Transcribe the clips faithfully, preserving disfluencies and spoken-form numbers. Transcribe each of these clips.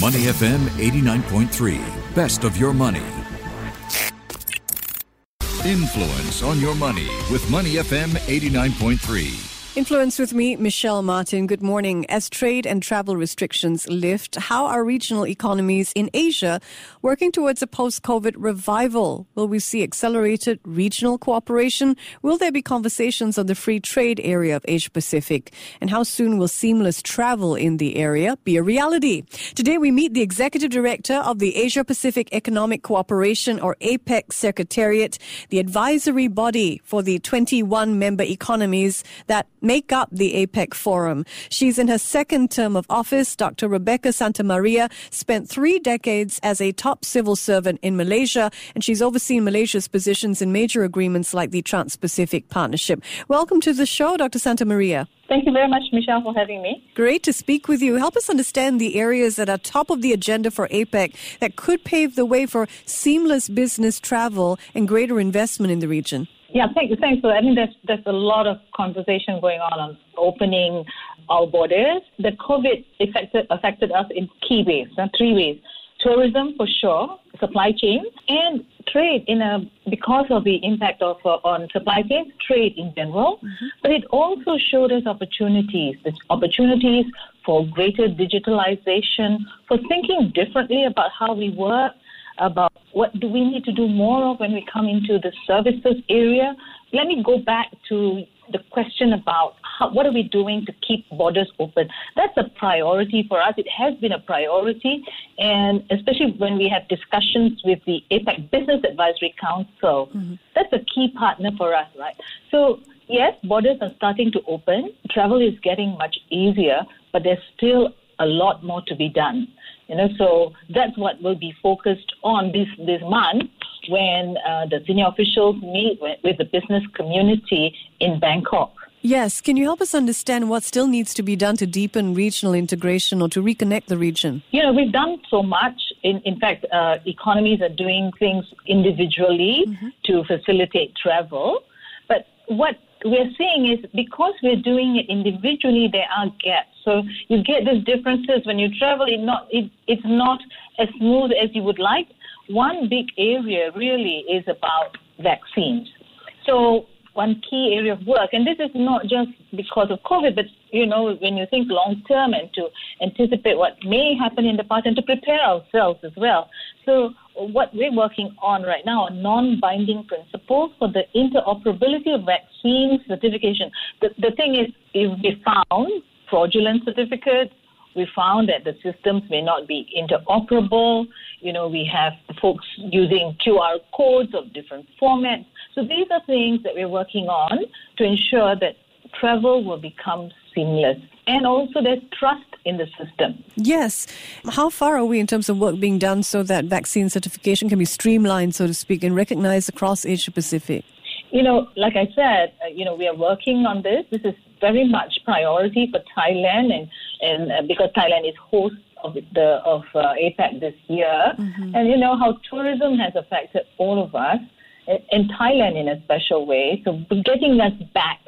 Money F M eighty-nine point three, best of your money. Influence on your money with Money F M eighty-nine point three. Influence with me, Michelle Martin. Good morning. As trade and travel restrictions lift, how are regional economies in Asia working towards a post-COVID revival? Will we see accelerated regional cooperation? Will there be conversations on the free trade area of Asia-Pacific? And how soon will seamless travel in the area be a reality? Today we meet the Executive Director of the Asia-Pacific Economic Cooperation, or APEC Secretariat, the advisory body for the twenty-one member economies that make up the APEC Forum. She's in her second term of office. Doctor Rebecca Sta Maria spent three decades as a top civil servant in Malaysia, and she's overseen Malaysia's positions in major agreements like the Trans-Pacific Partnership. Welcome to the show, Doctor Sta Maria. Thank you very much, Michelle, for having me. Great to speak with you. Help us understand the areas that are top of the agenda for APEC that could pave the way for seamless business travel and greater investment in the region. Yeah, thanks. Thanks. I think there's there's a lot of conversation going on on opening our borders. The COVID affected affected us in key ways, not three ways. Tourism for sure, supply chain, and trade in a because of the impact of uh, on supply chain, trade in general. Mm-hmm. But it also showed us opportunities. There's opportunities for greater digitalization, for thinking differently about how we work, about what do we need to do more of when we come into the services area. Let me go back to the question about how, what are we doing to keep borders open? That's a priority for us. It has been a priority, and especially when we have discussions with the APEC Business Advisory Council. Mm-hmm. That's a key partner for us, right? So, yes, borders are starting to open. Travel is getting much easier, but there's still a lot more to be done. You know, so that's what will be focused on this, this month when uh, the senior officials meet with, with the business community in Bangkok. Yes. Can you help us understand what still needs to be done to deepen regional integration or to reconnect the region? You know, we've done so much. In, in fact, uh, economies are doing things individually mm-hmm. to facilitate travel. But what we're seeing is because we're doing it individually, there are gaps. So you get these differences when you travel. It not, it, it's not as smooth as you would like. One big area really is about vaccines. So one key area of work, and this is not just because of COVID, but, you know, when you think long term and to anticipate what may happen in the past and to prepare ourselves as well. So what we're working on right now are non-binding principles for the interoperability of vaccine certification. The, the thing is, if we found fraudulent certificates, we found that the systems may not be interoperable. You know, we have folks using Q R codes of different formats. So these are things that we're working on to ensure that travel will become seamless. And also there's trust in the system. Yes. How far are we in terms of work being done so that vaccine certification can be streamlined, so to speak, and recognized across Asia-Pacific? You know, like I said, you know, we are working on this. This is very much priority for Thailand, and, and uh, because Thailand is host of the of uh, APEC this year. Mm-hmm. And you know how tourism has affected all of us, and, and Thailand in a special way. So getting us back,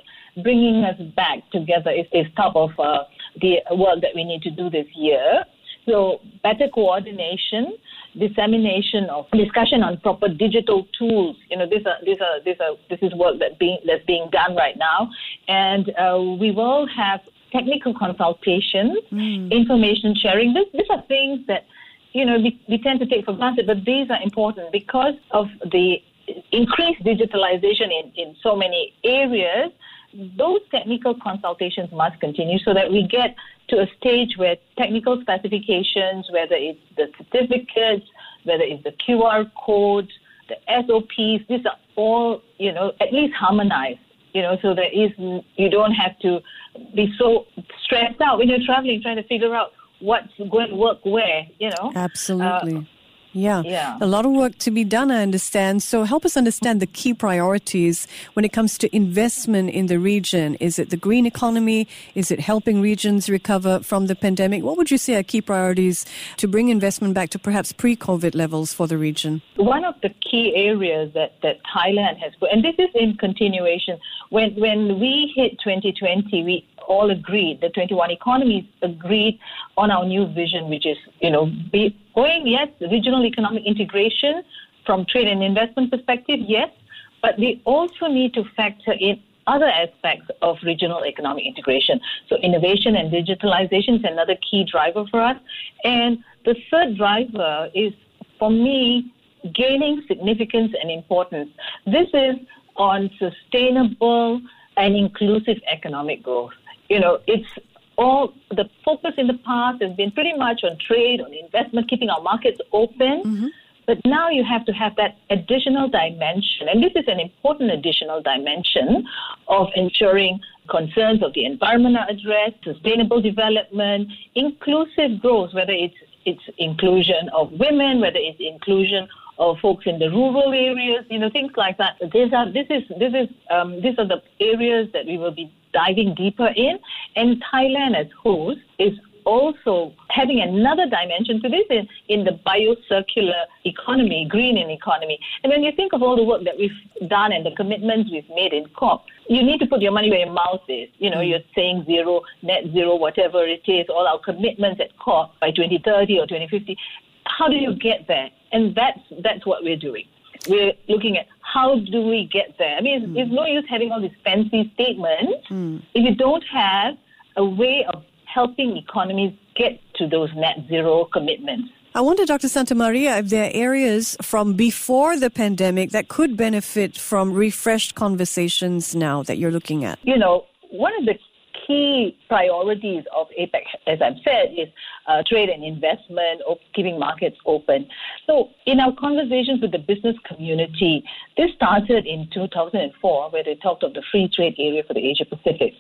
bringing us back together is, is top of uh, the work that we need to do this year. So better coordination, dissemination of discussion on proper digital tools. You know, these are these are these are this is work that being that's being done right now, and uh, we will have technical consultations, mm. information sharing. This, these are things that, you know, we, we tend to take for granted, but these are important because of the increased digitalization in, in so many areas. Those technical consultations must continue so that we get to a stage where technical specifications, whether it's the certificates, whether it's the Q R code, the S O Ps, these are all, you know, at least harmonized, you know, so there is, you don't have to be so stressed out when you're traveling, trying to figure out what's going to work where, you know. Absolutely. Uh, Yeah. yeah, a lot of work to be done, I understand. So help us understand the key priorities when it comes to investment in the region. Is it the green economy? Is it helping regions recover from the pandemic? What would you say are key priorities to bring investment back to perhaps pre-COVID levels for the region? One of the key areas that, that Thailand has, and this is in continuation, when, when we hit twenty twenty, we all agreed, the twenty-one economies agreed on our new vision, which is, you know, be going, yes, regional economic integration from trade and investment perspective, yes, but we also need to factor in other aspects of regional economic integration. So innovation and digitalization is another key driver for us. And the third driver is, for me, gaining significance and importance. This is on sustainable and inclusive economic growth. You know, it's all the focus in the past has been pretty much on trade, on investment, keeping our markets open. Mm-hmm. But now you have to have that additional dimension. And this is an important additional dimension of ensuring concerns of the environment are addressed, sustainable development, inclusive growth, whether it's it's inclusion of women, whether it's inclusion of folks in the rural areas, you know, things like that. These are this is this is um, these are the areas that we will be diving deeper in. And Thailand as host is also having another dimension to this in, in the bio-circular economy, green in economy. And when you think of all the work that we've done and the commitments we've made in COP, you need to put your money where your mouth is. You know, mm. you're saying zero, net zero, whatever it is, all our commitments at COP by twenty thirty or twenty fifty. How do you get there? And that's that's what we're doing. We're looking at how do we get there. I mean, it's, mm. it's no use having all these fancy statements mm. if you don't have a way of helping economies get to those net zero commitments. I wonder, Doctor Sta Maria, if there are areas from before the pandemic that could benefit from refreshed conversations now that you're looking at. You know, one of the key priorities of APEC, as I've said, is uh, trade and investment, op- keeping markets open. So in our conversations with the business community, this started in two thousand four, where they talked of the free trade area for the Asia Pacific.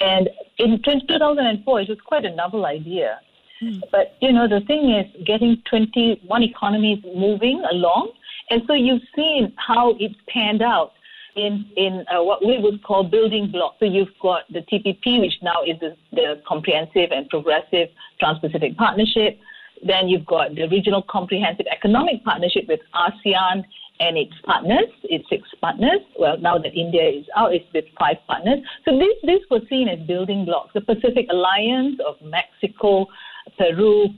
And in two thousand four, it was quite a novel idea. Mm. But, you know, the thing is getting twenty-one economies moving along. And so you've seen how it's panned out in, in uh, what we would call building blocks. So you've got the T P P, which now is the, the Comprehensive and Progressive Trans-Pacific Partnership. Then you've got the Regional Comprehensive Economic Partnership with ASEAN and its partners, its six partners. Well, now that India is out, it's with five partners. So this, this was seen as building blocks. The Pacific Alliance of Mexico, Peru,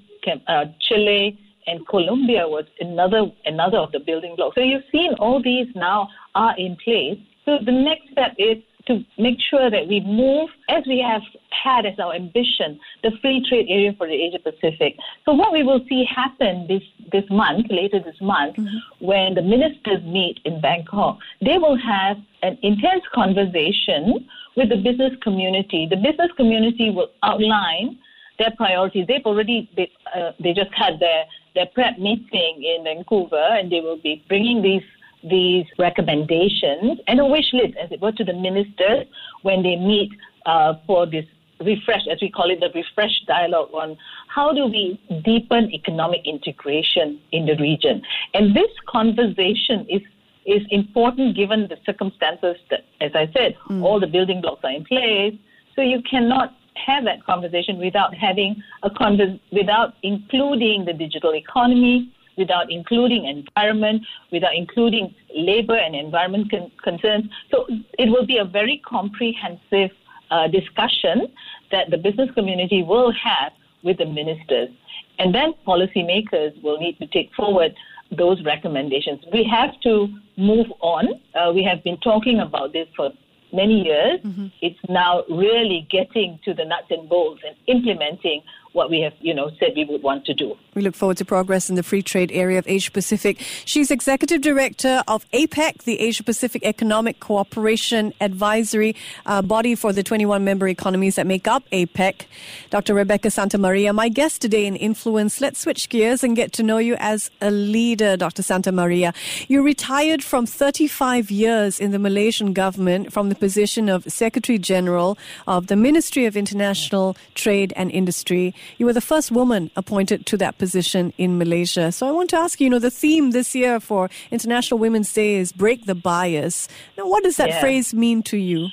uh, Chile, and Colombia was another another of the building blocks. So you've seen all these now are in place. So the next step is to make sure that we move, as we have had as our ambition, the free trade area for the Asia Pacific. So what we will see happen this, this month, later this month, mm-hmm. when the ministers meet in Bangkok, they will have an intense conversation with the business community. The business community will outline their priorities. They've already, they, uh, they just had their, their prep meeting in Vancouver, and they will be bringing these these recommendations and a wish list, as it were, to the ministers when they meet uh, for this refresh, as we call it, the refresh dialogue on how do we deepen economic integration in the region. And this conversation is is important given the circumstances that, as I said, mm. all the building blocks are in place. So you cannot have that conversation without having a convers- without including the digital economy, without including environment, without including labor and environment con- concerns. So it will be a very comprehensive uh, discussion that the business community will have with the ministers. And then policymakers will need to take forward those recommendations. We have to move on. Uh, we have been talking about this for many years. Mm-hmm. It's now really getting to the nuts and bolts and implementing what we have, you know, said we would want to do. We look forward to progress in the free trade area of Asia-Pacific. She's Executive Director of APEC, the Asia-Pacific Economic Cooperation Advisory uh, Body for the twenty-one member economies that make up APEC. Doctor Rebecca Sta Maria, my guest today in Influence. Let's switch gears and get to know you as a leader, Doctor Sta Maria. You retired from thirty-five years in the Malaysian government from the position of Secretary General of the Ministry of International Trade and Industry. You were the first woman appointed to that position in Malaysia. So I want to ask you, you know, the theme this year for International Women's Day is break the bias. Now, what does that yeah. phrase mean to you?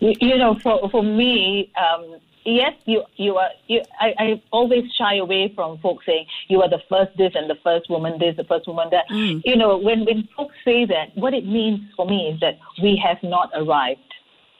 You, you know, for, for me, um, yes, you you are. You, I, I always shy away from folks saying you are the first this and the first woman this, the first woman that. Mm. You know, when, when folks say that, what it means for me is that we have not arrived,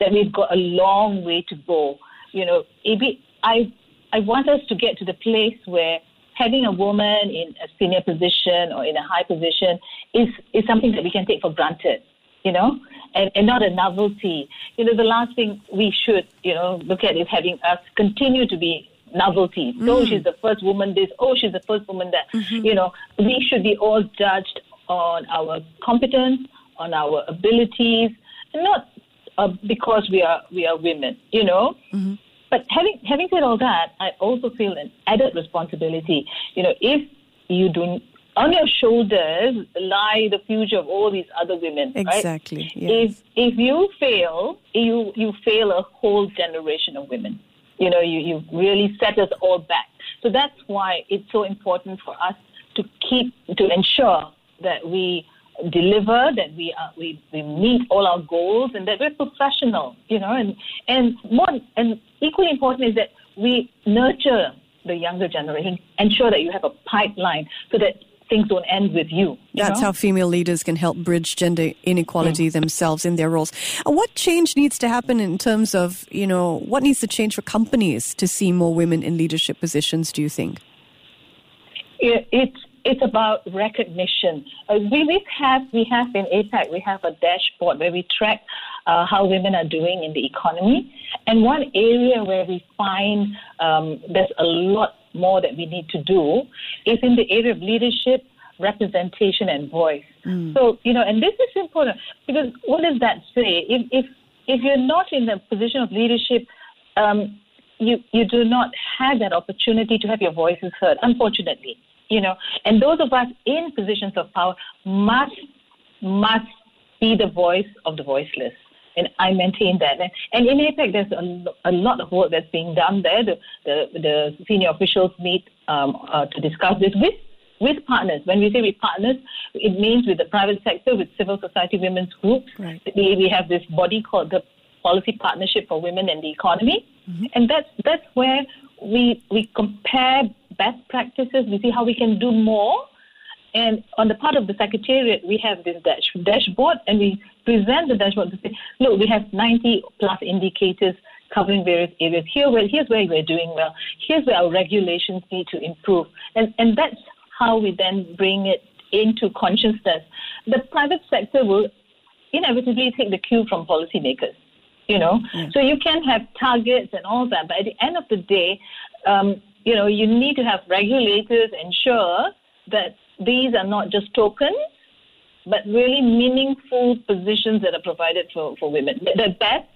that we've got a long way to go. You know, it, I I want us to get to the place where having a woman in a senior position or in a high position is, is something that we can take for granted, you know, and, and not a novelty. You know, the last thing we should, you know, look at is having us continue to be novelty. Mm. Oh, she's the first woman this, oh, she's the first woman that, mm-hmm. you know, we should be all judged on our competence, on our abilities, not uh, because we are we are women, you know. Mm-hmm. But having having said all that, I also feel an added responsibility. You know, if you do, on your shoulders lie the future of all these other women. Exactly. Right? Yes. If if you fail, you you fail a whole generation of women. You know, you, you really set us all back. So that's why it's so important for us to keep to ensure that we deliver, that we are, we we meet all our goals, and that we're professional, you know, and and more and equally important is that we nurture the younger generation, ensure that you have a pipeline so that things don't end with you. you That's know? How female leaders can help bridge gender inequality mm. themselves in their roles. And what change needs to happen in terms of, you know, what needs to change for companies to see more women in leadership positions, do you think? It, it's It's about recognition. Uh, we, we have we have in APEC, we have a dashboard where we track uh, how women are doing in the economy. And one area where we find um, there's a lot more that we need to do is in the area of leadership, representation, and voice. Mm. So, you know, and this is important because what does that say? If if, if you're not in a position of leadership, um, you you do not have that opportunity to have your voices heard, unfortunately. You know, and those of us in positions of power must must be the voice of the voiceless. And I maintain that. And, and in APEC, there's a, a lot of work that's being done there. The the, the senior officials meet um, uh, to discuss this with with partners. When we say with partners, it means with the private sector, with civil society women's groups. Right. We, we have this body called the Policy Partnership for Women and the Economy. Mm-hmm. And that's that's where we we compare best practices, we see how we can do more. And on the part of the Secretariat, we have this dash, dashboard, and we present the dashboard to say, look, we have ninety plus indicators covering various areas. Here, well, here's where we're doing well. Here's where our regulations need to improve. And, and that's how we then bring it into consciousness. The private sector will inevitably take the cue from policymakers, you know. Mm. So you can have targets and all that, but at the end of the day, um, you know, you need to have regulators ensure that these are not just tokens, but really meaningful positions that are provided for, for women. The best,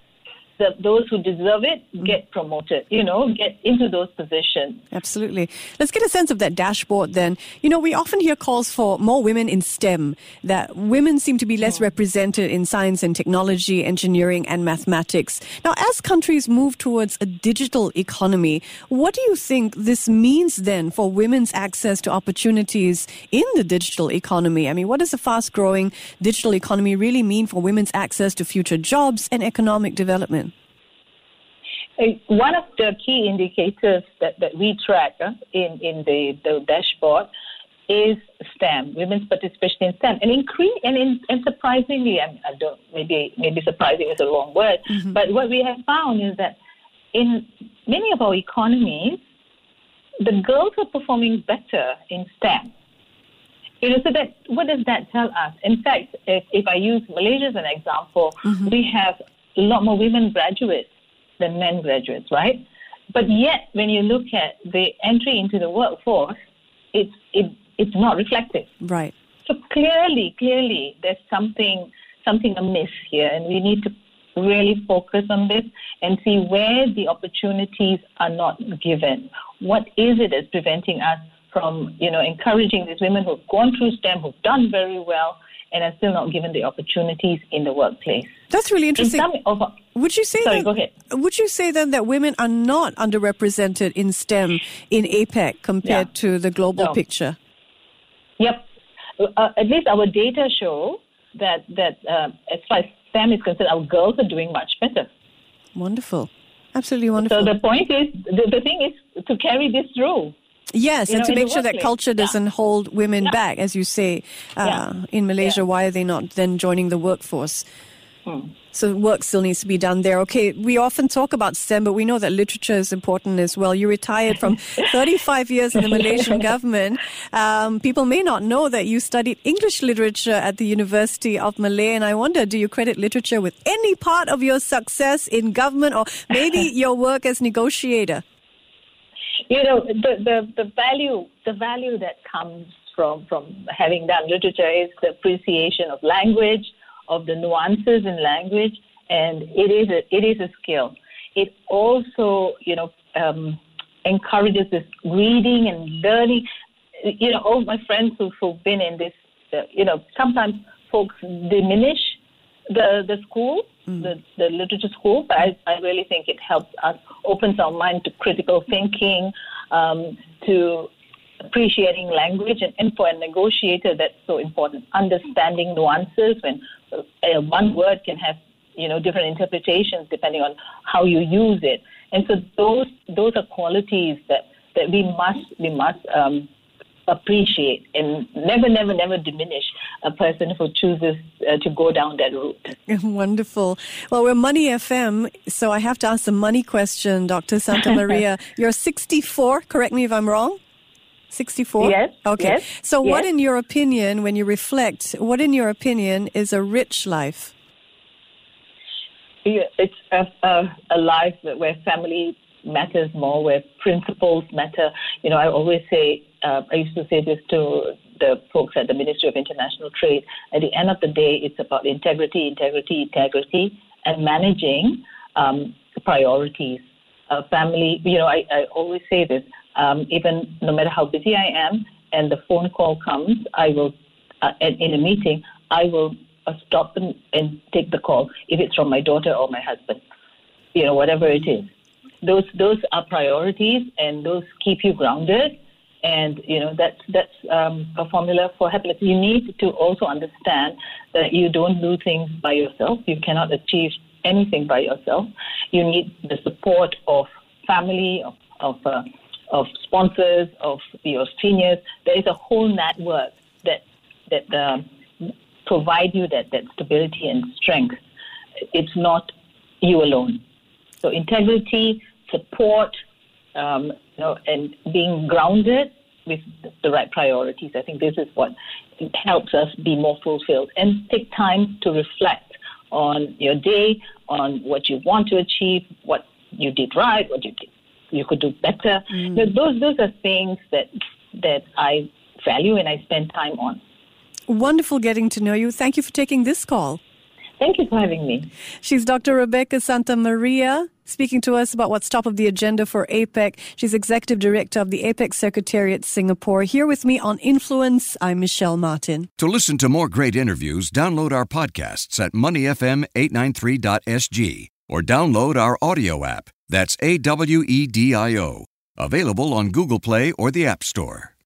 the, those who deserve it, get promoted, you know, get into those positions. Absolutely. Let's get a sense of that dashboard then. You know, we often hear calls for more women in STEM, that women seem to be less oh. represented in science and technology, engineering and mathematics. Now, as countries move towards a digital economy, what do you think this means then for women's access to opportunities in the digital economy? I mean, what does a fast-growing digital economy really mean for women's access to future jobs and economic development? One of the key indicators that, that we track uh, in, in the, the dashboard is STEM, women's participation in STEM. And, incre- and, in, and surprisingly, I, I don't, maybe, maybe surprising is a wrong word, mm-hmm. but what we have found is that in many of our economies, the girls are performing better in STEM. You know, so that, what does that tell us? In fact, if, if I use Malaysia as an example, mm-hmm. we have a lot more women graduates than men graduates, right? But yet, when you look at the entry into the workforce, it's it, it's not reflective. Right. So clearly, clearly, there's something something amiss here, and we need to really focus on this and see where the opportunities are not given. What is it that's preventing us from, you know, encouraging these women who've gone through STEM, who've done very well, and are still not given the opportunities in the workplace. That's really interesting. In some of, would you say sorry, that, go ahead. Would you say then that women are not underrepresented in STEM in APEC compared yeah. to the global no. picture? Yep. Uh, at least our data show that, that uh, as far as STEM is concerned, our girls are doing much better. Wonderful. Absolutely wonderful. So the point is, the, the thing is to carry this through. Yes, you and know, to make sure that culture doesn't yeah. hold women yeah. back, as you say. Uh, yeah. In Malaysia, yeah. why are they not then joining the workforce? Hmm. So work still needs to be done there. Okay, we often talk about STEM, but we know that literature is important as well. You retired from thirty-five years in the Malaysian government. Um, people may not know that you studied English literature at the University of Malay, and I wonder, do you credit literature with any part of your success in government or maybe your work as negotiator? You know, the, the, the value the value that comes from, from having done literature is the appreciation of language, of the nuances in language, and it is a, it is a skill. It also, you know, um, encourages this reading and learning. You know, all my friends who, who've been in this, uh, you know, sometimes folks diminish the the school, mm. the, the literature school, but I, I really think it helps us, opens our mind to critical thinking, um, to appreciating language, and, and for a negotiator, that's so important. Understanding nuances when uh, one word can have, you know, different interpretations depending on how you use it. And so those those are qualities that, that we must we must um, appreciate and never, never, never diminish a person who chooses uh, to go down that route. Wonderful. Well, we're Money F M, so I have to ask the money question, Doctor Sta Maria. You're sixty-four, correct me if I'm wrong? sixty-four? Yes. Okay. Yes, so yes. What in your opinion, when you reflect, what in your opinion is a rich life? It's a, a, a life where family matters more, where principles matter. You know, I always say, uh, I used to say this to the folks at the Ministry of International Trade, at the end of the day, it's about integrity, integrity, integrity, and managing um, priorities. Uh, family, you know, I, I always say this, Um, even no matter how busy I am and the phone call comes, I will, uh, in a meeting, I will uh, stop and, and take the call if it's from my daughter or my husband, you know, whatever it is. Those those are priorities, and those keep you grounded. And, you know, that's, that's um, a formula for happiness. You need to also understand that you don't do things by yourself. You cannot achieve anything by yourself. You need the support of family, of, of uh, of sponsors, of your seniors. There is a whole network that that um, provide you that, that stability and strength. It's not you alone. So integrity, support, um, you know, and being grounded with the right priorities. I think this is what helps us be more fulfilled, and take time to reflect on your day, on what you want to achieve, what you did right, what you did you could do better. Mm. Now, those those are things that that I value and I spend time on. Wonderful getting to know you. Thank you for taking this call. Thank you for having me. She's Doctor Rebecca Sta Maria, speaking to us about what's top of the agenda for APEC. She's Executive Director of the APEC Secretariat, Singapore. Here with me on Influence, I'm Michelle Martin. To listen to more great interviews, download our podcasts at money f m eight nine three dot s g or download our audio app. That's A W E D I O. Available on Google Play or the App Store.